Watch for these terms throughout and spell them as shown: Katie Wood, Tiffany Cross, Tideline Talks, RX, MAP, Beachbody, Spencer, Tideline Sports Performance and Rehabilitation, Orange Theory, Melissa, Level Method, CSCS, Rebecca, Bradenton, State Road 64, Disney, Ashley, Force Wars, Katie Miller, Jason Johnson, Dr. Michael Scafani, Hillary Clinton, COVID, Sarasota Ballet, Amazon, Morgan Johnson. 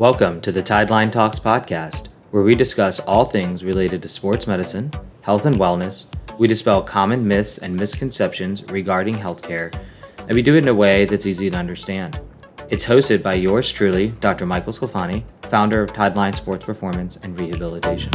Welcome to the Tideline Talks podcast, where we discuss all things related to sports medicine, health and wellness. We dispel common myths and misconceptions regarding healthcare, and we do it in a way that's easy to understand. It's hosted by yours truly, Dr. Michael Scafani, founder of Tideline Sports Performance and Rehabilitation.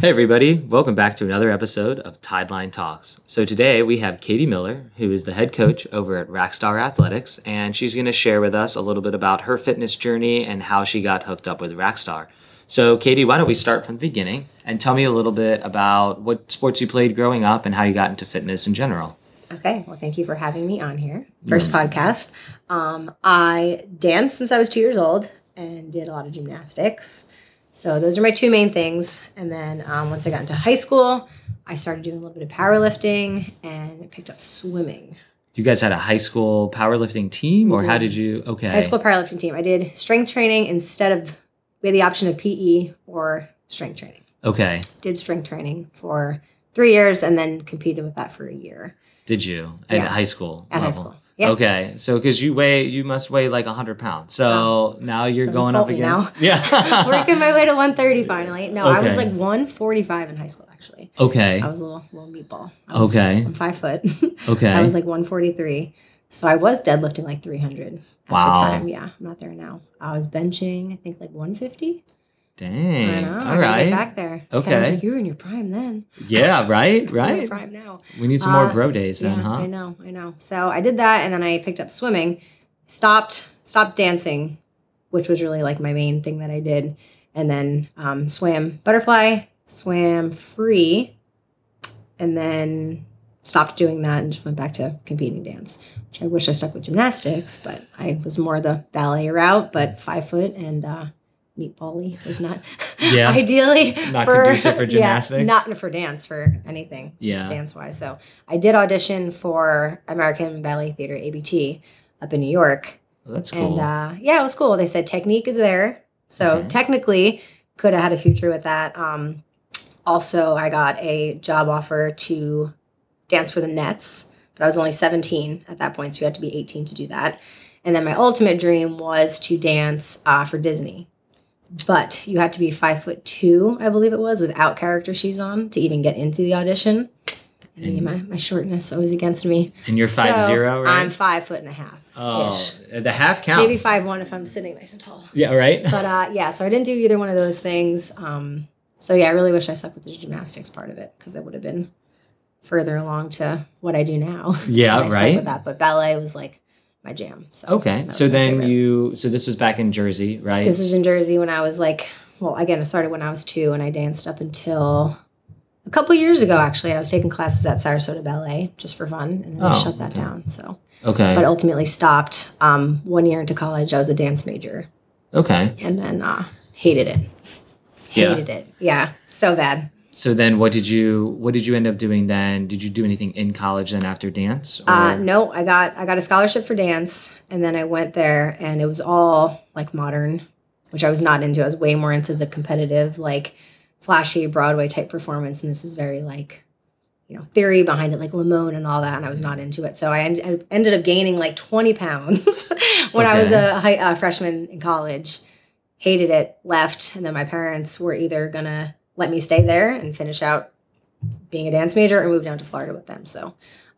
Hey everybody, welcome back to another episode of Tideline Talks. So today we have Katie Miller, who is the head coach over at Rackstar Athletics, and she's going to share with us a little bit about her fitness journey and how she got hooked up with Rackstar. So Katie, why don't we start from the beginning and tell me a little bit about what sports you played growing up and how you got into fitness in general. Okay, well thank you for having me on here. First podcast. I danced since I was 2 years old and did a lot of gymnastics. So those are my two main things. And then once I got into high school, I started doing a little bit of powerlifting and picked up swimming. You guys had a high school powerlifting team or how did you? Okay. High school powerlifting team. I did strength training instead of, we had the option of PE or strength training. Okay. Did strength training for 3 years and then competed with that for a year. Did you? At high school? At high school. Yeah. Okay, so because you must weigh like 100 pounds. So now you're going up against... Now. Yeah. Working my way to 130 finally. No, okay. I was like 145 in high school, actually. Okay. I was a little meatball. Okay. I'm 5 foot. Okay. I was like 143. So I was deadlifting like 300 at the time. Yeah, I'm not there now. I was benching, I think like 150. Dang. I know. All right. Get back there. Okay. I was like, you were in your prime then. Yeah, right? Right. I'm in your prime now. We need some more bro days then, huh? I know. So I did that and then I picked up swimming, stopped dancing, which was really like my main thing that I did. And then swam butterfly, swam free, and then stopped doing that and just went back to competing dance, which I wish I stuck with gymnastics, but I was more the ballet route, but 5 foot and meatball-y is not ideally not conducive for gymnastics. Yeah, not for dance, for anything dance-wise. So I did audition for American Ballet Theater, ABT, up in New York. Well, that's cool. And it was cool. They said technique is there. So technically could have had a future with that. Also, I got a job offer to dance for the Nets, but I was only 17 at that point, so you had to be 18 to do that. And then my ultimate dream was to dance for Disney. But you had to be 5'2", I believe it was, without character shoes on to even get into the audition. I mean, my shortness always against me. And you're 5'0", right? I'm 5'1.5". Oh, the half counts. Maybe 5'1" if I'm sitting nice and tall. Yeah, right. But so I didn't do either one of those things. I really wish I stuck with the gymnastics part of it because I would have been further along to what I do now. Yeah, I stuck with that, but ballet was like my jam. So this was back in Jersey, right? This was in Jersey when I was I started when I was 2 and I danced up until a couple years ago, actually. I was taking classes at Sarasota Ballet just for fun and then I shut that down. So, but ultimately stopped. 1 year into college, I was a dance major. Okay. And then hated it. Yeah. So bad. So then what did you end up doing then? Did you do anything in college then after dance? Or? No, I got a scholarship for dance and then I went there and it was all like modern, which I was not into. I was way more into the competitive, like flashy Broadway type performance. And this was very like, theory behind it, like Limón and all that. And I was not into it. So I ended up gaining like 20 pounds when I was a freshman in college, hated it, left. And then my parents were either going to let me stay there and finish out being a dance major and move down to Florida with them. So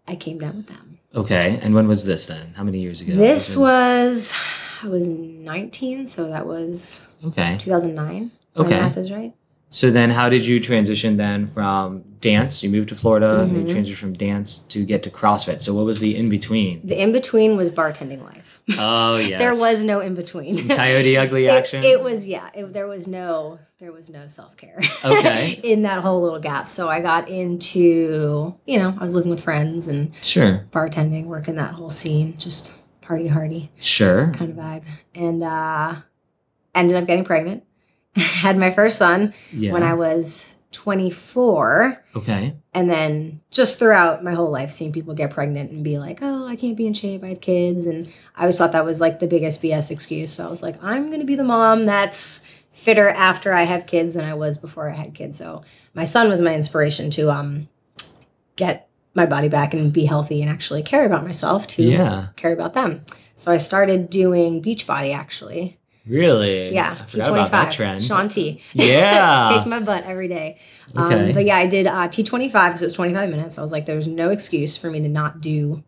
I came down with them. Okay. And when was this then? How many years ago? This was, I was 19. So that was 2009. Okay. My math is right. So then how did you transition then from dance? You moved to Florida and you transitioned from dance to get to CrossFit. So what was the in-between? The in-between was bartending life. Oh, yes. There was no in-between. Some Coyote Ugly action? It was, yeah. There was no self-care in that whole little gap. So I got into, I was living with friends and bartending, working that whole scene, just party hardy. Sure. Kind of vibe. And ended up getting pregnant. Had my first son when I was 24. Okay. And then just throughout my whole life, seeing people get pregnant and be like, oh, I can't be in shape. I have kids. And I always thought that was like the biggest BS excuse. So I was like, I'm going to be the mom that's fitter after I have kids than I was before I had kids. So my son was my inspiration to get my body back and be healthy and actually care about myself to care about them. So I started doing Beachbody, actually. Really? Yeah. I forgot T25, about that trend. Shaun T. Yeah. Kicked my butt every day. Okay. But yeah, I did T25 because it was 25 minutes. I was like, there's no excuse for me to not do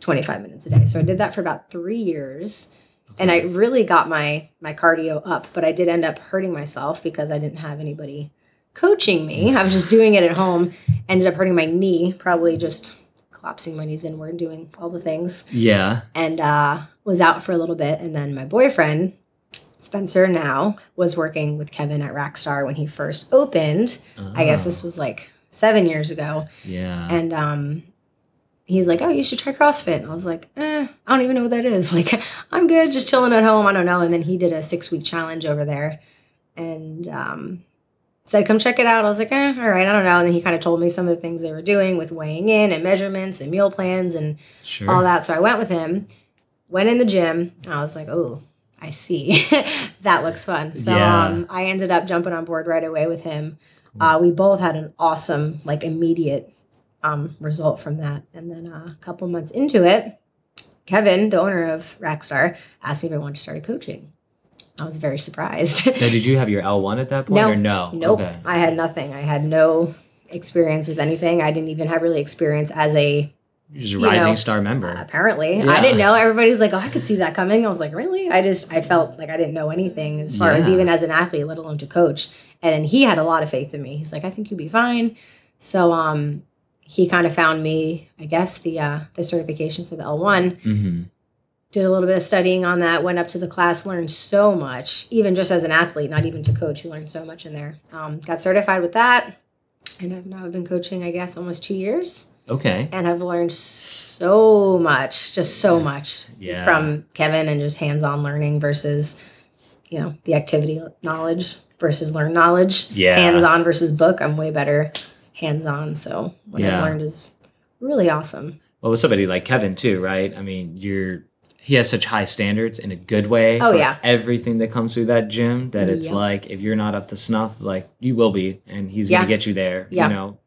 25 minutes a day. So I did that for about 3 years. Okay. And I really got my cardio up, but I did end up hurting myself because I didn't have anybody coaching me. I was just doing it at home. Ended up hurting my knee, probably just collapsing my knees inward, doing all the things. Yeah. And was out for a little bit. And then my boyfriend, Spencer now, was working with Kevin at Rackstar when he first opened. Oh. I guess this was like 7 years ago. Yeah. And he's like, oh, you should try CrossFit. And I was like, I don't even know what that is. Like, I'm good, just chilling at home. I don't know. And then he did a 6-week challenge over there. And said, come check it out. I was like, all right, I don't know. And then he kind of told me some of the things they were doing with weighing in and measurements and meal plans and all that. So I went with him, went in the gym. And I was like, oh, I see. That looks fun. So I ended up jumping on board right away with him. Cool. We both had an awesome, like, immediate result from that. And then a couple months into it, Kevin, the owner of Rackstar, asked me if I wanted to start coaching. I was very surprised. Now, did you have your L1 at that point or no? Nope. Okay. I had nothing. I had no experience with anything. I didn't even have really experience as a rising star member. Apparently. Yeah. I didn't know. Everybody's like, oh, I could see that coming. I was like, really? I felt like I didn't know anything as far as even as an athlete, let alone to coach. And he had a lot of faith in me. He's like, I think you'll be fine. So he kind of found me, I guess, the certification for the L1. Mm-hmm. Did a little bit of studying on that, went up to the class, learned so much, even just as an athlete, not even to coach. You learned so much in there. Got certified with that. And I've been coaching, I guess, almost 2 years. Okay. And I've learned so much, just so much from Kevin, and just hands-on learning versus, the activity knowledge versus learned knowledge. Yeah. Hands-on versus book. I'm way better hands-on. So what I've learned is really awesome. Well, with somebody like Kevin too, right? I mean, he has such high standards in a good way for everything that comes through that gym that it's like, if you're not up to snuff, like, you will be, and he's going to get you there,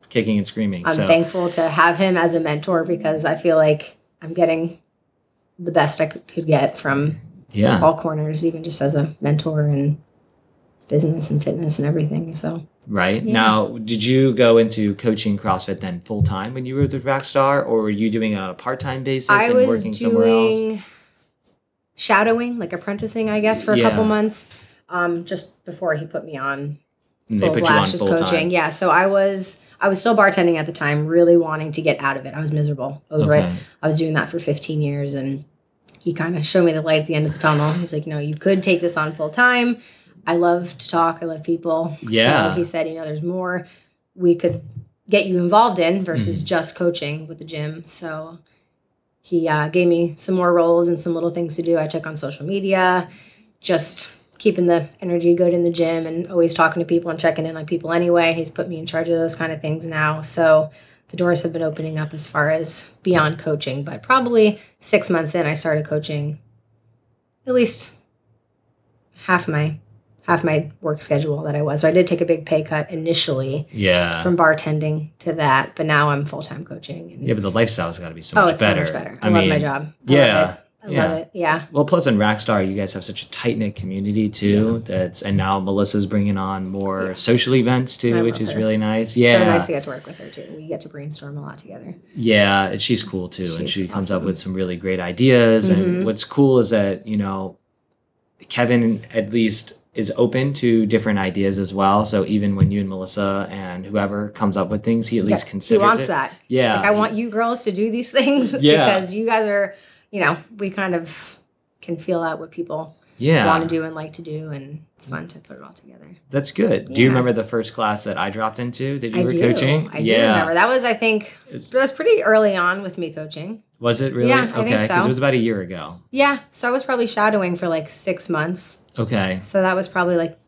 kicking and screaming. I'm thankful to have him as a mentor, because I feel like I'm getting the best I could get from all corners, even just as a mentor and business and fitness and everything. So right. Yeah. Now, did you go into coaching CrossFit then full-time when you were with Rackstar, or were you doing it on a part-time basis and working somewhere else? Shadowing, like apprenticing, I guess, for a couple months, just before he put me on full blast coaching. Time. Yeah, so I was still bartending at the time, really wanting to get out of it. I was miserable over it. I was doing that for 15 years, and he kind of showed me the light at the end of the tunnel. He's like, you could take this on full time. I love to talk. I love people. Yeah. So he said, there's more we could get you involved in versus just coaching with the gym. So he gave me some more roles and some little things to do. I took on social media, just keeping the energy good in the gym and always talking to people and checking in on people anyway. He's put me in charge of those kind of things now. So the doors have been opening up as far as beyond coaching. But probably 6 months in, I started coaching at least half my work schedule that I was. So I did take a big pay cut initially from bartending to that, but now I'm full-time coaching. And but the lifestyle's got to be so much better. Oh, it's so much better. I love my job. I love it. Well, plus in Rackstar, you guys have such a tight-knit community too. Yeah. And now Melissa's bringing on more social events too, which is really nice. Yeah. So nice to get to work with her too. We get to brainstorm a lot together. Yeah, and she's cool too. She's and she comes up with some really great ideas. Mm-hmm. And what's cool is that, Kevin at least is open to different ideas as well. So even when you and Melissa and whoever comes up with things, he at least considers it. He wants that. Yeah. Like, I want you girls to do these things because you guys are, we kind of can feel out what people want to do and like to do, and it's fun to put it all together. That's good. Yeah. Do you remember the first class that I dropped into that you were coaching? I do remember. That was, I think, it was pretty early on with me coaching. Was it really? Yeah, I think so. Because it was about a year ago. Yeah. So I was probably shadowing for like 6 months. Okay. So that was probably like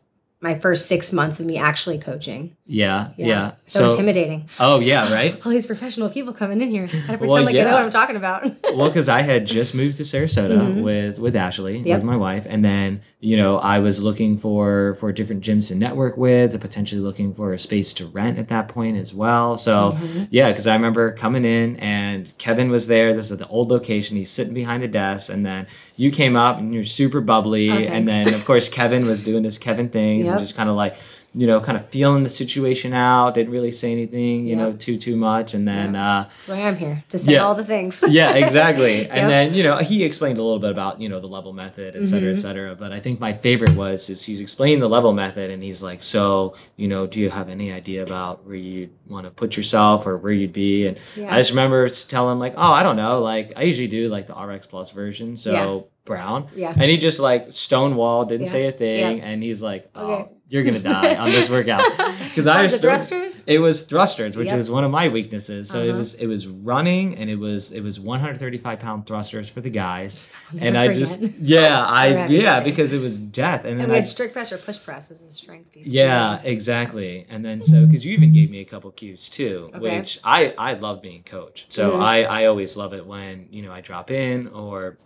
my first 6 months of me actually coaching. Yeah. So intimidating. Oh, yeah, right? All these professional people coming in here. I gotta pretend I know what I'm talking about. Well, because I had just moved to Sarasota with Ashley, with my wife. And then, I was looking for different gyms to network with, potentially looking for a space to rent at that point as well. So, because I remember coming in and Kevin was there. This is the old location. He's sitting behind the desk. And then you came up and you're super bubbly. Oh, and then, of course, Kevin was doing his Kevin things. Yep. And just kind of like, kind of feeling the situation out. Didn't really say anything, too much. And then... that's why I'm here, to say all the things. Yeah, exactly. Yep. And then, he explained a little bit about, the level method, et cetera, et cetera. But I think my favorite is he's explaining the level method and he's like, so, do you have any idea about where you'd want to put yourself or where you'd be? And I just remember telling him like, oh, I don't know. Like, I usually do like the RX Plus version. So... Yeah. Brown. Yeah. And he just like stonewalled, didn't say a thing. Yeah. And he's like, oh, you're going to die on this workout. Because was it thrusters? It was thrusters, which was one of my weaknesses. So it was running and it was 135 pound thrusters for the guys. And I just, because it was death. And then we had strict press or push press as a strength piece. Yeah, exactly. And then because you even gave me a couple cues too, which I love being coached. So I always love it when, I drop in or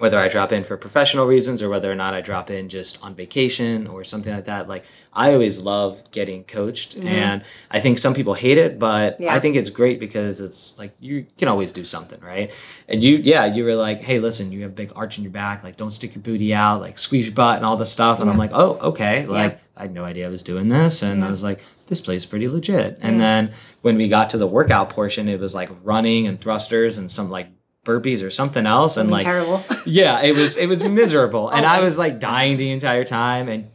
whether I drop in for professional reasons or whether or not I drop in just on vacation or something like that. Like I always love getting coached and I think some people hate it, but I think it's great because it's like, you can always do something. Right. And you were like, hey, listen, you have a big arch in your back. Like don't stick your booty out, like squeeze your butt and all this stuff. And I'm like, oh, okay. Like I had no idea I was doing this. And I was like, this plays pretty legit. And then when we got to the workout portion, it was like running and thrusters and some like burpees or something else. Something and like, terrible. Yeah, it was miserable. And I was like dying the entire time. And,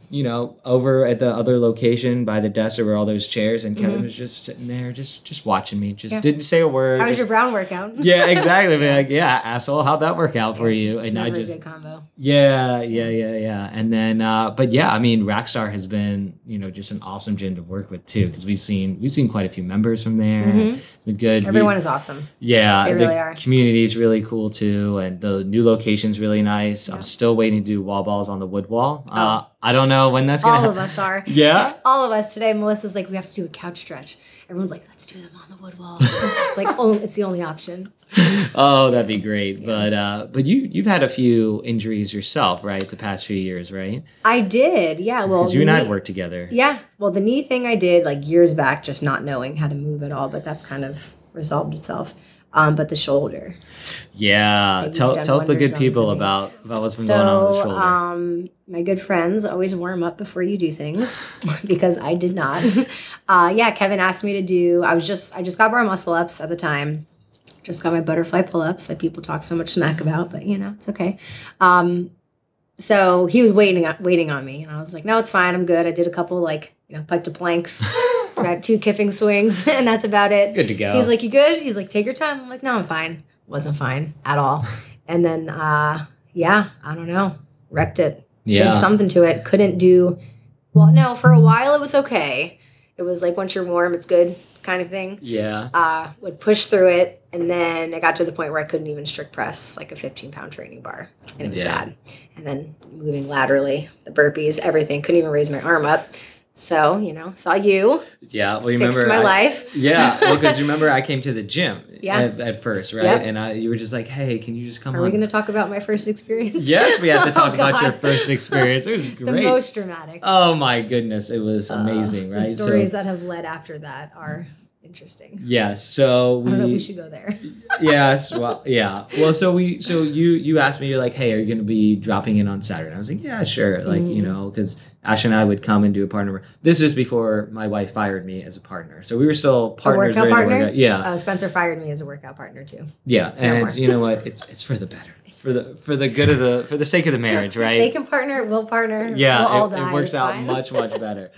over at the other location by the desk, there were all those chairs and Kevin was just sitting there, just watching me, just didn't say a word. How was your brown workout? Yeah, exactly. Be like, yeah, asshole, how'd that work out for you? And I just, a good combo. Yeah. And then, but yeah, I mean, Rackstar has been, just an awesome gym to work with too. Cause we've seen quite a few members from there. It's been good. Everyone is awesome. Yeah. They really are. Community's really cool too. And the new location's really nice. Yeah. I'm still waiting to do wall balls on the wood wall. I don't know when that's going to happen. All of us are. Yeah? All of us. Today, Melissa's like, we have to do a couch stretch. Everyone's like, let's do them on the wood wall. It's the only option. Oh, that'd be great. Yeah. But you've had a few injuries yourself, right? The past few years, right? I did. Yeah. Well, because you and I worked together. Yeah. Well, the knee thing I did like years back, just not knowing how to move at all. But that's kind of resolved itself. But the shoulder. Yeah. Tell us the good people about what's been going on with the shoulder. My good friends always warm up before you do things because I did not. Kevin asked me to do, I just got bar muscle ups at the time. Just got my butterfly pull ups that people talk so much smack about, but it's okay. So he was waiting on me and I was like, no, it's fine. I'm good. I did a couple pike to planks. Got 2 kipping swings, and that's about it. Good to go. He's like, you good? He's like, take your time. I'm like, no, I'm fine. Wasn't fine at all. And then, I don't know. Wrecked it. Yeah. Did something to it. Couldn't do... Well, no, for a while it was okay. It was like, once you're warm, it's good kind of thing. Yeah. Would push through it, and then I got to the point where I couldn't even strict press, like a 15-pound training bar, and it was bad. And then moving laterally, the burpees, everything. Couldn't even raise my arm up. So, saw you. Yeah. Well, you fixed remember. My life. Yeah. Well, because you remember I came to the gym at first, right? Yep. And you were just like, hey, can you just come on? Are we going to talk about my first experience? Yes, we have to talk about your first experience. It was great. The most dramatic. Oh, my goodness. It was amazing, right? The stories that have led after that are... interesting. Yeah, so I don't know if we should go there. Yes, well, yeah. Well, so you asked me, you're like, hey, are you going to be dropping in on Saturday? And I was like, yeah, sure. Like, because Ash and I would come and do a partner. This is before my wife fired me as a partner. So we were still partners. A workout partner? Yeah. Spencer fired me as a workout partner too. Yeah, and it's, you know what? It's for the better. For the good of the for the sake of the marriage, right? They can partner, we'll partner. Yeah, we'll all die, it works out much better.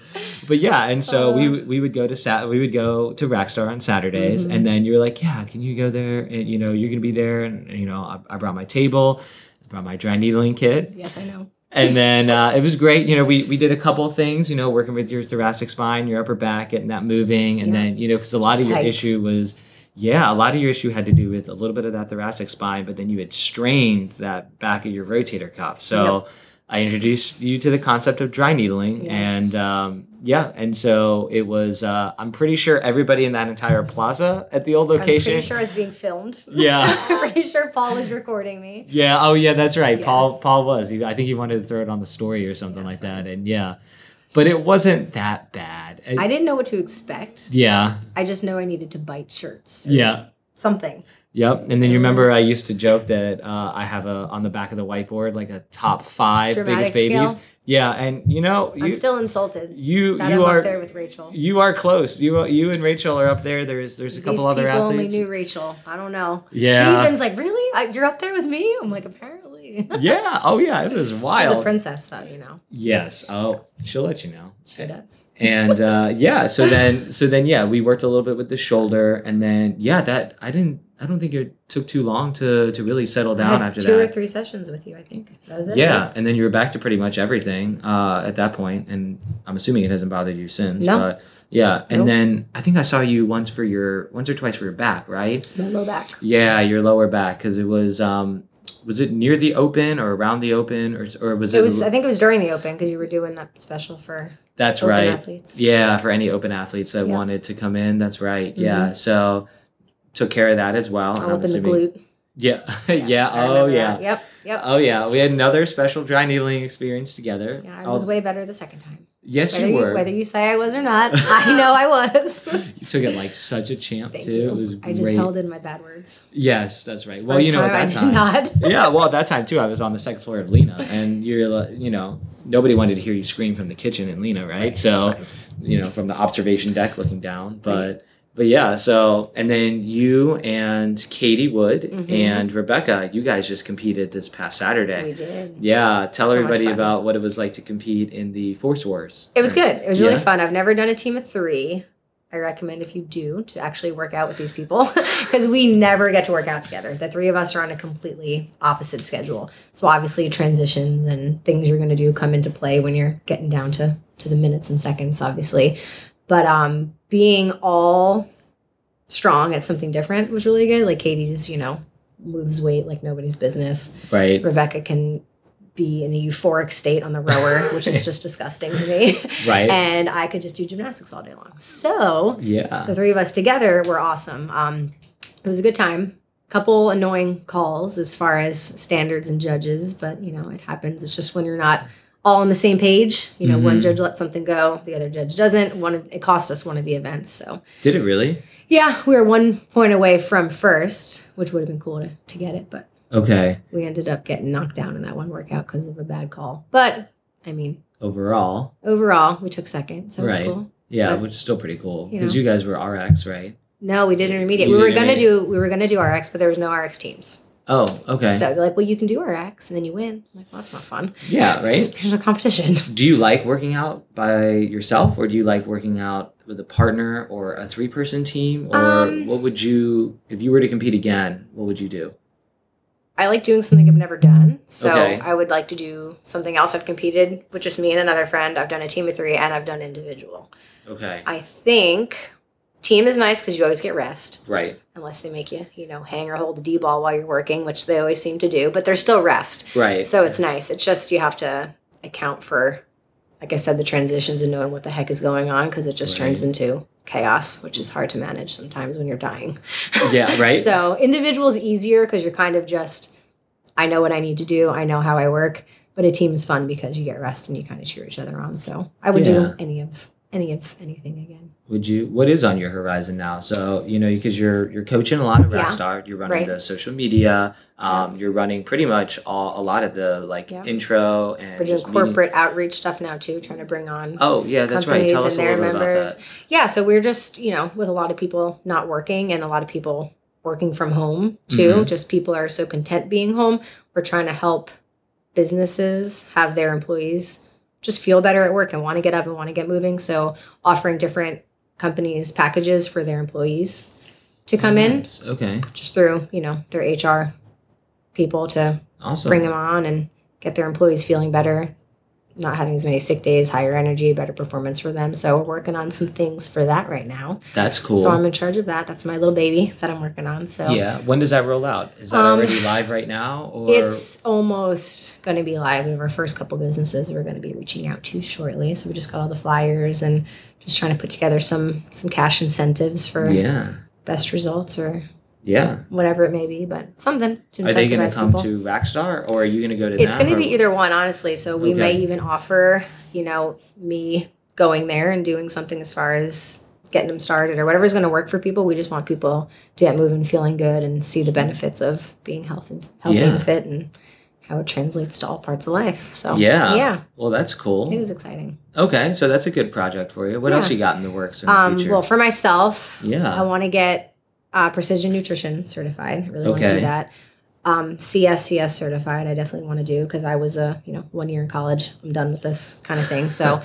But yeah, and so we would go to Rackstar on Saturdays, and then you're like, yeah, can you go there? And you're gonna be there, and I brought my table, I brought my dry needling kit. Yes, I know. And then it was great. We did a couple of things, working with your thoracic spine, your upper back, getting that moving, and then because a lot of your issue was. Yeah, a lot of your issue had to do with a little bit of that thoracic spine, but then you had strained that back of your rotator cuff. So I introduced you to the concept of dry needling. Yes. And yeah, and so it was, I'm pretty sure everybody in that entire plaza at the old location. I'm pretty sure I was being filmed. Yeah. I'm pretty sure Paul was recording me. Yeah. Oh, yeah, that's right. Yeah. Paul was. I think he wanted to throw it on the story or something like that. And yeah. But it wasn't that bad. I didn't know what to expect. Yeah. I just know I needed to bite shirts. Yeah. Something. Yep. And then you remember I used to joke that I have on the back of the whiteboard, like a top 5 dramatic biggest babies. Scale. Yeah. And you know, I'm still insulted. You are up there with Rachel. You are close. You and Rachel are up there. There's a couple other athletes. Only knew Rachel. I don't know. Yeah. She even's like, really? You're up there with me? I'm like, apparently. Yeah. Oh yeah. It was wild. She's a princess though, you know? Yes. Oh, she'll let you know. She does. And yeah. So then, yeah, we worked a little bit with the shoulder and then, yeah, I don't think it took too long to really settle down after that. 2 or 3 sessions with you, I think. That was it. Yeah, and then you were back to pretty much everything at that point, and I'm assuming it hasn't bothered you since. No. But yeah, and then I think I saw you once or twice for your back, right? My low back. Yeah, your lower back, because it was it near the open or around the open or was it? I think it was during the open because you were doing that special for. That's open right. Athletes. Yeah, for any open athletes that wanted to come in. That's right. Mm-hmm. Yeah, so. Took care of that as well. All up in the glute. Yeah. Yeah. Oh, yeah. That. Yep. Oh, yeah. We had another special dry needling experience together. Yeah, I was way better the second time. Yes, whether you were. Whether you say I was or not, I know I was. You took it like such a champ, too. It was great. I just held in my bad words. Yes, that's right. Well, at that time, too, I was on the second floor of Lena, and nobody wanted to hear you scream from the kitchen in Lena, right? So, from the observation deck looking down, but... Right. But yeah, so, and then you and Katie Wood and Rebecca, you guys just competed this past Saturday. We did. Yeah. Tell everybody about what it was like to compete in the Force Wars. It was good. It was really fun. I've never done a team of 3. I recommend if you do to actually work out with these people because we never get to work out together. The 3 of us are on a completely opposite schedule. So obviously transitions and things you're going to do come into play when you're getting down to the minutes and seconds, obviously. But being all strong at something different was really good. Like Katie's, moves weight like nobody's business. Right. Rebecca can be in a euphoric state on the rower, which is just disgusting to me. Right. And I could just do gymnastics all day long. So the 3 of us together were awesome. It was a good time. Couple annoying calls as far as standards and judges, but it happens. It's just when you're not all on the same page. One judge lets something go, the other judge doesn't. It cost us one of the events. So did it really? Yeah, we were 1 point away from first, which would have been cool to get it, but okay. We ended up getting knocked down in that one workout because of a bad call. But I mean, overall, we took second, so it's cool. Yeah, but, which is still pretty cool because you guys were RX, right? No, we did intermediate. We were gonna do RX, but there was no RX teams. Oh, okay. So they're like, well, you can do RX and then you win. I'm like, well, that's not fun. Yeah, right? There's no competition. Do you like working out by yourself or do you like working out with a partner or a 3-person team? Or what would you, if you were to compete again, what would you do? I like doing something I've never done. So I would like to do something else I've competed with just me and another friend. I've done a team of 3 and I've done individual. Okay. I think... Team is nice because you always get rest. Right. Unless they make you, hang or hold the D-ball while you're working, which they always seem to do, but there's still rest. Right. So it's nice. It's just you have to account for, like I said, the transitions and knowing what the heck is going on because it just turns into chaos, which is hard to manage sometimes when you're dying. Yeah, right. So individual is easier because you're kind of just, I know what I need to do. I know how I work. But a team is fun because you get rest and you kind of cheer each other on. So I would do any of anything again. Would you? What is on your horizon now? So because you're coaching a lot of Rackstar, you're running the social media, you're running pretty much a lot of the intro and we're doing corporate outreach stuff now too, trying to bring on. Oh yeah, that's right. Tell us a little bit about that. Yeah, so we're just with a lot of people not working and a lot of people working from home too. Mm-hmm. Just people are so content being home. We're trying to help businesses have their employees just feel better at work and want to get up and want to get moving. So offering different companies packages for their employees to come in. Okay. Just through, their HR people to bring them on and get their employees feeling better. not having as many sick days, higher energy, better performance for them. So we're working on some things for that right now. That's cool. So I'm in charge of that. That's my little baby that I'm working on. So yeah. When does that roll out? Is that already live right now? Or it's almost going to be live. We have our first couple businesses we're going to be reaching out to shortly. So we just got all the flyers and just trying to put together some cash incentives for best results or whatever it may be, but something to incentivize people. Are they going to come to Rackstar, or are you going to go to them? It's going to be either one, honestly. So we may even offer, you know, me going there and doing something as far as getting them started or whatever's going to work for people. We just want people to get moving, feeling good, and see the benefits of being healthy and fit and how it translates to all parts of life. So yeah. Well, that's cool. It was exciting. Okay. So that's a good project for you. What else you got in the works in the future? Well, for myself, I want to get Precision Nutrition certified. I really want to do that. CSCS certified. I definitely want to do, because I was a 1 year in college. I'm done with this kind of thing. So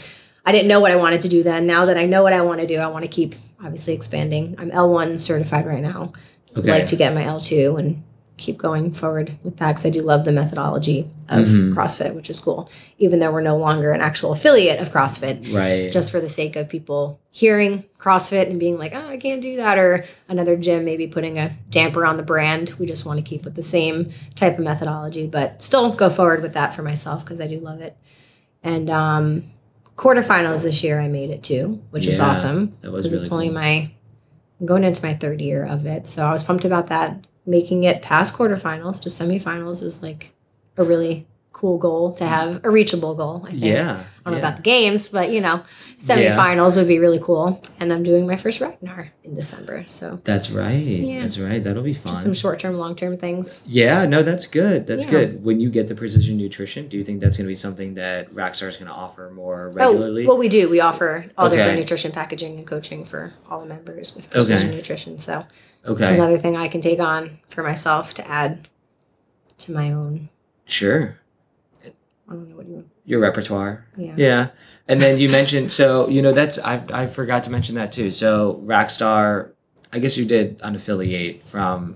I didn't know what I wanted to do then. Now that I know what I want to do, I want to keep obviously expanding. I'm L1 certified right now. Okay. I'd like to get my L2 and keep going forward with that, because I do love the methodology of CrossFit, which is cool, even though we're no longer an actual affiliate of CrossFit, right? Just for the sake of people hearing CrossFit and being like, oh, I can't do that, or another gym maybe putting a damper on the brand. We just want to keep with the same type of methodology, but still go forward with that for myself, because I do love it. And quarterfinals this year I made it too, which was awesome. That was really it's cool. Only I'm going into my third year of it, so I was pumped about that. Making it past quarterfinals to semifinals is like a really cool goal to have, a reachable goal, I think. Yeah. I don't know about the games, but semifinals would be really cool. And I'm doing my first Ragnar in December. So that's right. Yeah. That's right. That'll be fun. Just some short-term, long-term things. Yeah. No, that's good. That's good. When you get the Precision Nutrition, do you think that's going to be something that Rackstar is going to offer more regularly? Oh, well, we do. We offer all different nutrition packaging and coaching for all the members with Precision Nutrition. So it's another thing I can take on for myself to add to my own. Sure. I don't know what you mean. Your repertoire. Yeah. And then you mentioned, so, that's, I forgot to mention that too. So Rackstar, I guess you did unaffiliate from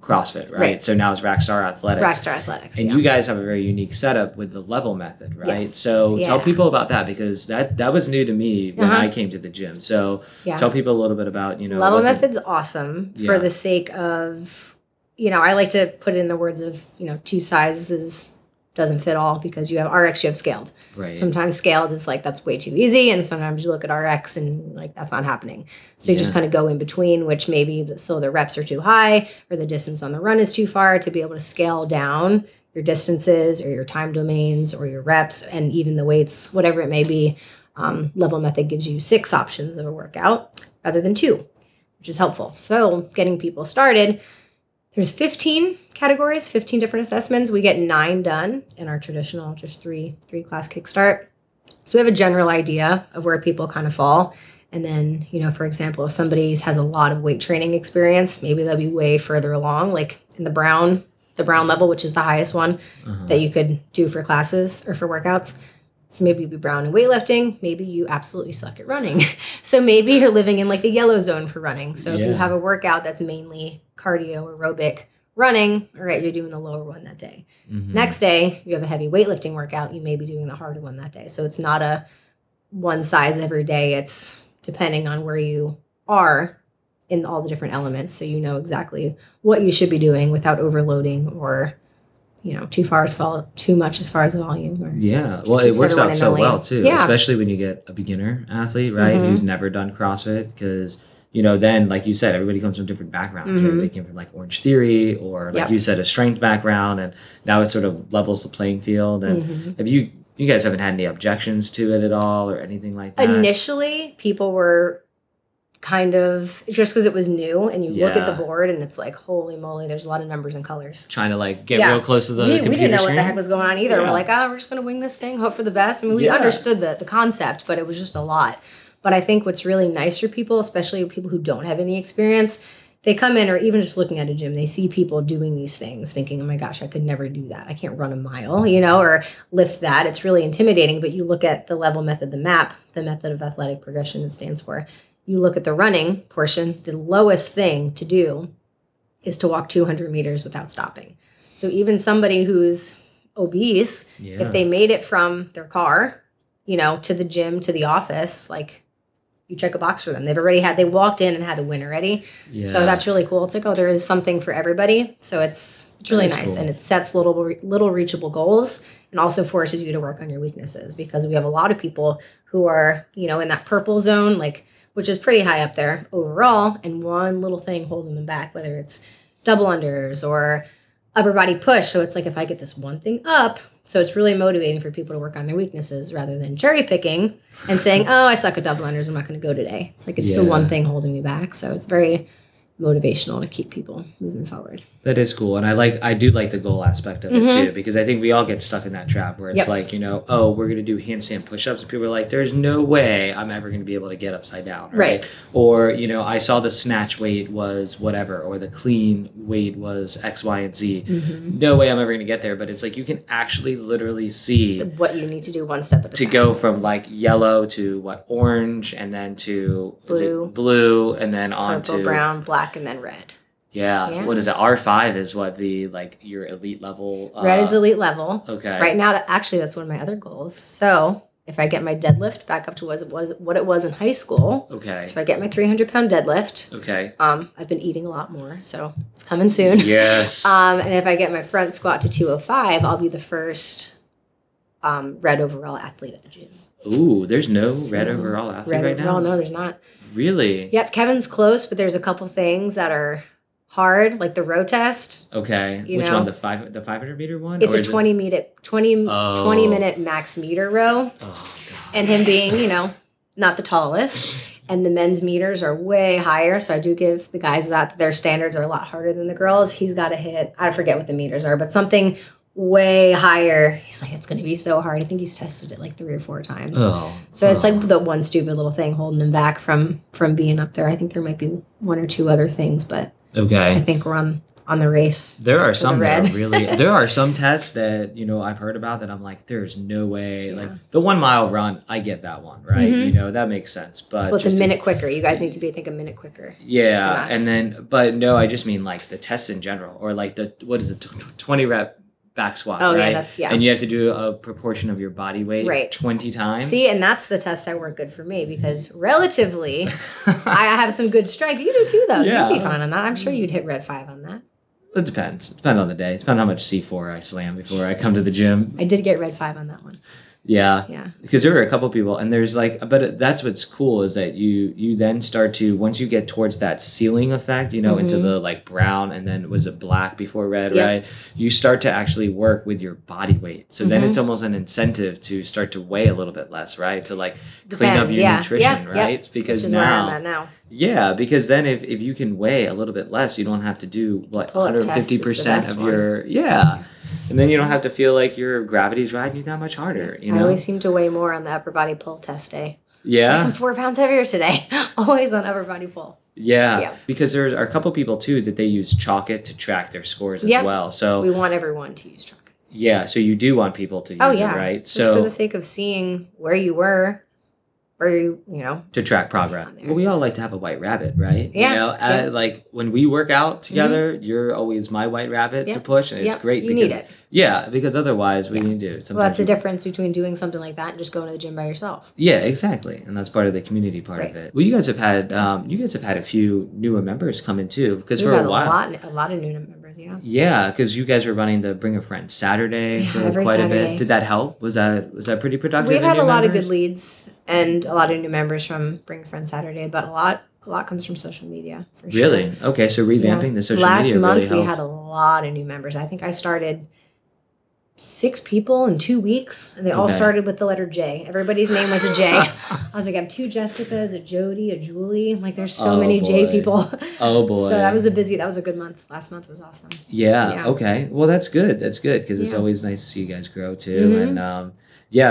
CrossFit, right? So now it's Rackstar Athletics. Rackstar Athletics. And you guys have a very unique setup with the Level Method, right? Yes. So tell people about that, because that was new to me when I came to the gym. So tell people a little bit about, Level Method's awesome for the sake of, I like to put it in the words of, two sizes doesn't fit all, because you have RX, you have scaled. Right. Sometimes scaled is like, that's way too easy. And sometimes you look at RX and like, that's not happening. So you just kind of go in between, which maybe so the reps are too high or the distance on the run is too far, to be able to scale down your distances or your time domains or your reps and even the weights, whatever it may be. Level Method gives you 6 options of a workout rather than 2, which is helpful. So getting people started, there's 15 categories, 15 different assessments. We get 9 done in our traditional, just three class kickstart. So we have a general idea of where people kind of fall. And then, for example, if somebody has a lot of weight training experience, maybe they'll be way further along, like in the brown level, which is the highest one that you could do for classes or for workouts. So maybe you'd be brown in weightlifting. Maybe you absolutely suck at running. So maybe you're living in like the yellow zone for running. So if you have a workout that's mainly cardio, aerobic, running, all right, you're doing the lower one that day. Mm-hmm. Next day, you have a heavy weightlifting workout. You may be doing the harder one that day. So it's not a one size every day. It's depending on where you are in all the different elements. So you know exactly what you should be doing without overloading or too much as far as volume. Or, well, it works out so well too, especially when you get a beginner athlete, right? Mm-hmm. Who's never done CrossFit, because then like you said, everybody comes from different backgrounds. Mm-hmm. Right? They came from like Orange Theory or like you said, a strength background, and now it sort of levels the playing field. And have you guys haven't had any objections to it at all or anything like that? Initially, people were kind of, just because it was new, and you look at the board and it's like, holy moly, there's a lot of numbers and colors. Trying to like get real close to the computer screen. We didn't know what the heck was going on either. We're like, we're just going to wing this thing, hope for the best. I mean, we understood the concept, but it was just a lot. But I think what's really nice for people, especially people who don't have any experience, they come in, or even just looking at a gym, they see people doing these things thinking, oh my gosh, I could never do that. I can't run a mile, or lift that. It's really intimidating. But you look at the Level Method, the MAP, the method of athletic progression it stands for. You look at the running portion, the lowest thing to do is to walk 200 meters without stopping. So even somebody who's obese if they made it from their car, you know, to the gym, to the office, like you check a box for them. They've already had, they walked in and had a win already. Yeah. So that's really cool. It's like, oh, there is something for everybody. So it's really nice. Cool. And it sets little reachable goals and also forces you to work on your weaknesses, because we have a lot of people who are, you know, in that purple zone, like, which is pretty high up there overall. And one little thing holding them back, whether it's double unders or upper body push. So it's like, if I get this one thing up, so it's really motivating for people to work on their weaknesses rather than cherry picking and saying, oh, I suck at double unders, I'm not going to go today. It's like, it's the one thing holding me back. So it's very motivational to keep people moving forward. That is cool. And I do like the goal aspect of it too, because I think we all get stuck in that trap where it's like, you know, oh, we're going to do handstand pushups, and people are like, there's no way I'm ever going to be able to get upside down. Right. Or, you know, I saw the snatch weight was whatever, or the clean weight was X, Y, and Z. Mm-hmm. No way I'm ever going to get there. But it's like, you can actually literally see what you need to do one step at a time. To go from like yellow to what, orange, and then to blue, and then on to purple, brown, black, and then red. Yeah. What is it? R5 is what the, like, your elite level. Red is elite level. Okay. Right now, that's one of my other goals. So if I get my deadlift back up to what it was in high school. Okay. So if I get my 300-pound deadlift. Okay. I've been eating a lot more, so it's coming soon. Yes. And if I get my front squat to 205, I'll be the first red overall athlete at the gym. Ooh, there's no red overall athlete red right overall, now? No, there's not. Really? Yep, Kevin's close, but there's a couple things that are hard, like the row test. Okay. Which one? The 500-meter one? It's a 20-minute max meter row. Oh, God. And him being, you know, not the tallest. And the men's meters are way higher, so I do give the guys that their standards are a lot harder than the girls. He's got to hit, I forget what the meters are, but something way higher. He's like, it's going to be so hard. I think he's tested it like 3 or 4 times. So it's like the one stupid little thing holding him back from being up there. I think there might be 1 or 2 other things, but I think we're on the race. There are some that are really, there are some tests that, you know, I've heard about that I'm like, there's no way. Yeah. Like the 1 mile run, I get that one, right? Mm-hmm. You know, that makes sense. But well, it's a minute quicker. You guys need to be, I think, a minute quicker. Yeah. And then, but no, I just mean like the tests in general, or like the, what is it, 20 rep back squat, right? And you have to do a proportion of your body weight 20 times. See, and that's the tests that weren't good for me, because relatively, I have some good strength. You do too, though. Yeah. You'd be fine on that. I'm sure you'd hit red 5 on that. It depends. It depends on the day. It depends on how much C4 I slam before I come to the gym. I did get red 5 on that one. Yeah. Yeah. Because there were a couple people, and there's like, but that's what's cool is that you then start to, once you get towards that ceiling effect, you know, into the like brown, and then was it black before red, right? You start to actually work with your body weight. So then it's almost an incentive to start to weigh a little bit less, right? To like clean up your nutrition, right? Yep. Because now. Yeah, because then if you can weigh a little bit less, you don't have to do, what, 150% of your, and then you don't have to feel like your gravity's riding you that much harder, you know? I always seem to weigh more on the upper body pull test day. Yeah. I'm 4 pounds heavier today, always on upper body pull. Yeah, because there are a couple people, too, that they use Chalkit to track their scores as well. So we want everyone to use Chalkit. Yeah, so you do want people to use it, right? Just so for the sake of seeing where you were. Or, you know, to track progress. Well, we all like to have a white rabbit, right? Yeah. You know, like when we work out together, you're always my white rabbit to push, and it's great. You need it. Yeah, because otherwise, what do you do? Sometimes that's the difference between doing something like that and just going to the gym by yourself. Yeah, exactly, and that's part of the community part of it. Well, you guys have had a few newer members come in too, because for a while, a lot of new members. Yeah, because you guys were running the Bring a Friend Saturday for quite Saturday. A bit. Did that help? Was that pretty productive? We've had a lot of good leads and a lot of new members from Bring a Friend Saturday, but a lot comes from social media. For really? Sure. Okay, so revamping the social media really helped. Last month we had a lot of new members. I think I started 6 people in 2 weeks, and they all started with the letter J. Everybody's name was a J. I was like, I have 2 Jessicas, a Jody, a Julie. I'm like, there's so many J people. Oh boy! So that was a good month. Last month was awesome. Yeah. Okay. Well, that's good because it's always nice to see you guys grow too, and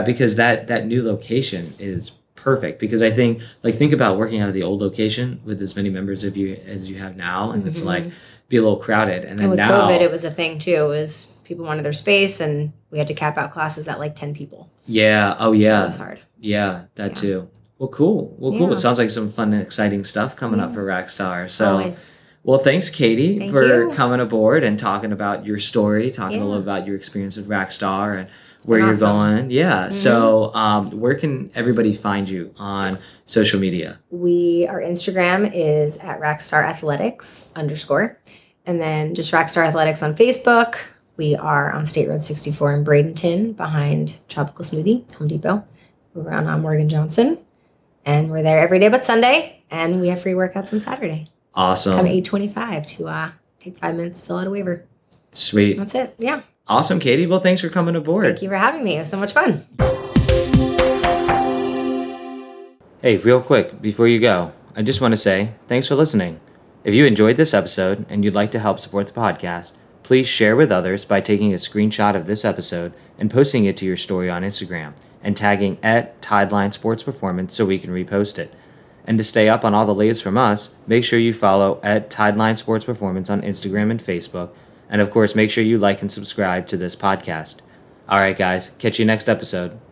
because that new location is perfect, because I think think about working out of the old location with as many members of you as you have now, and it's like be a little crowded, and then with now COVID, it was a thing too. It was people wanted their space, and we had to cap out classes at like 10 people. Yeah. Oh yeah. So it was hard. Yeah, that too. Well, cool. It sounds like some fun and exciting stuff coming up for Rackstar. So. Always. Well, thanks, Katie, for coming aboard and talking about your story, talking a little about your experience with Rackstar and where you're going. Yeah. Mm-hmm. So where can everybody find you on social media? Our Instagram is at @RackstarAthletics_. And then just Rackstar Athletics on Facebook. We are on State Road 64 in Bradenton behind Tropical Smoothie, Home Depot. We're on Morgan Johnson. And we're there every day but Sunday. And we have free workouts on Saturday. Awesome. Come at 8:25 to take 5 minutes, fill out a waiver. Sweet. That's it. Yeah. Awesome, Katie. Well, thanks for coming aboard. Thank you for having me. It was so much fun. Hey, real quick, before you go, I just want to say thanks for listening. If you enjoyed this episode and you'd like to help support the podcast, please share with others by taking a screenshot of this episode and posting it to your story on Instagram and tagging @TidelineSportsPerformance so we can repost it. And to stay up on all the latest from us, make sure you follow @TidelineSportsPerformance on Instagram and Facebook. And of course, make sure you like and subscribe to this podcast. All right, guys, catch you next episode.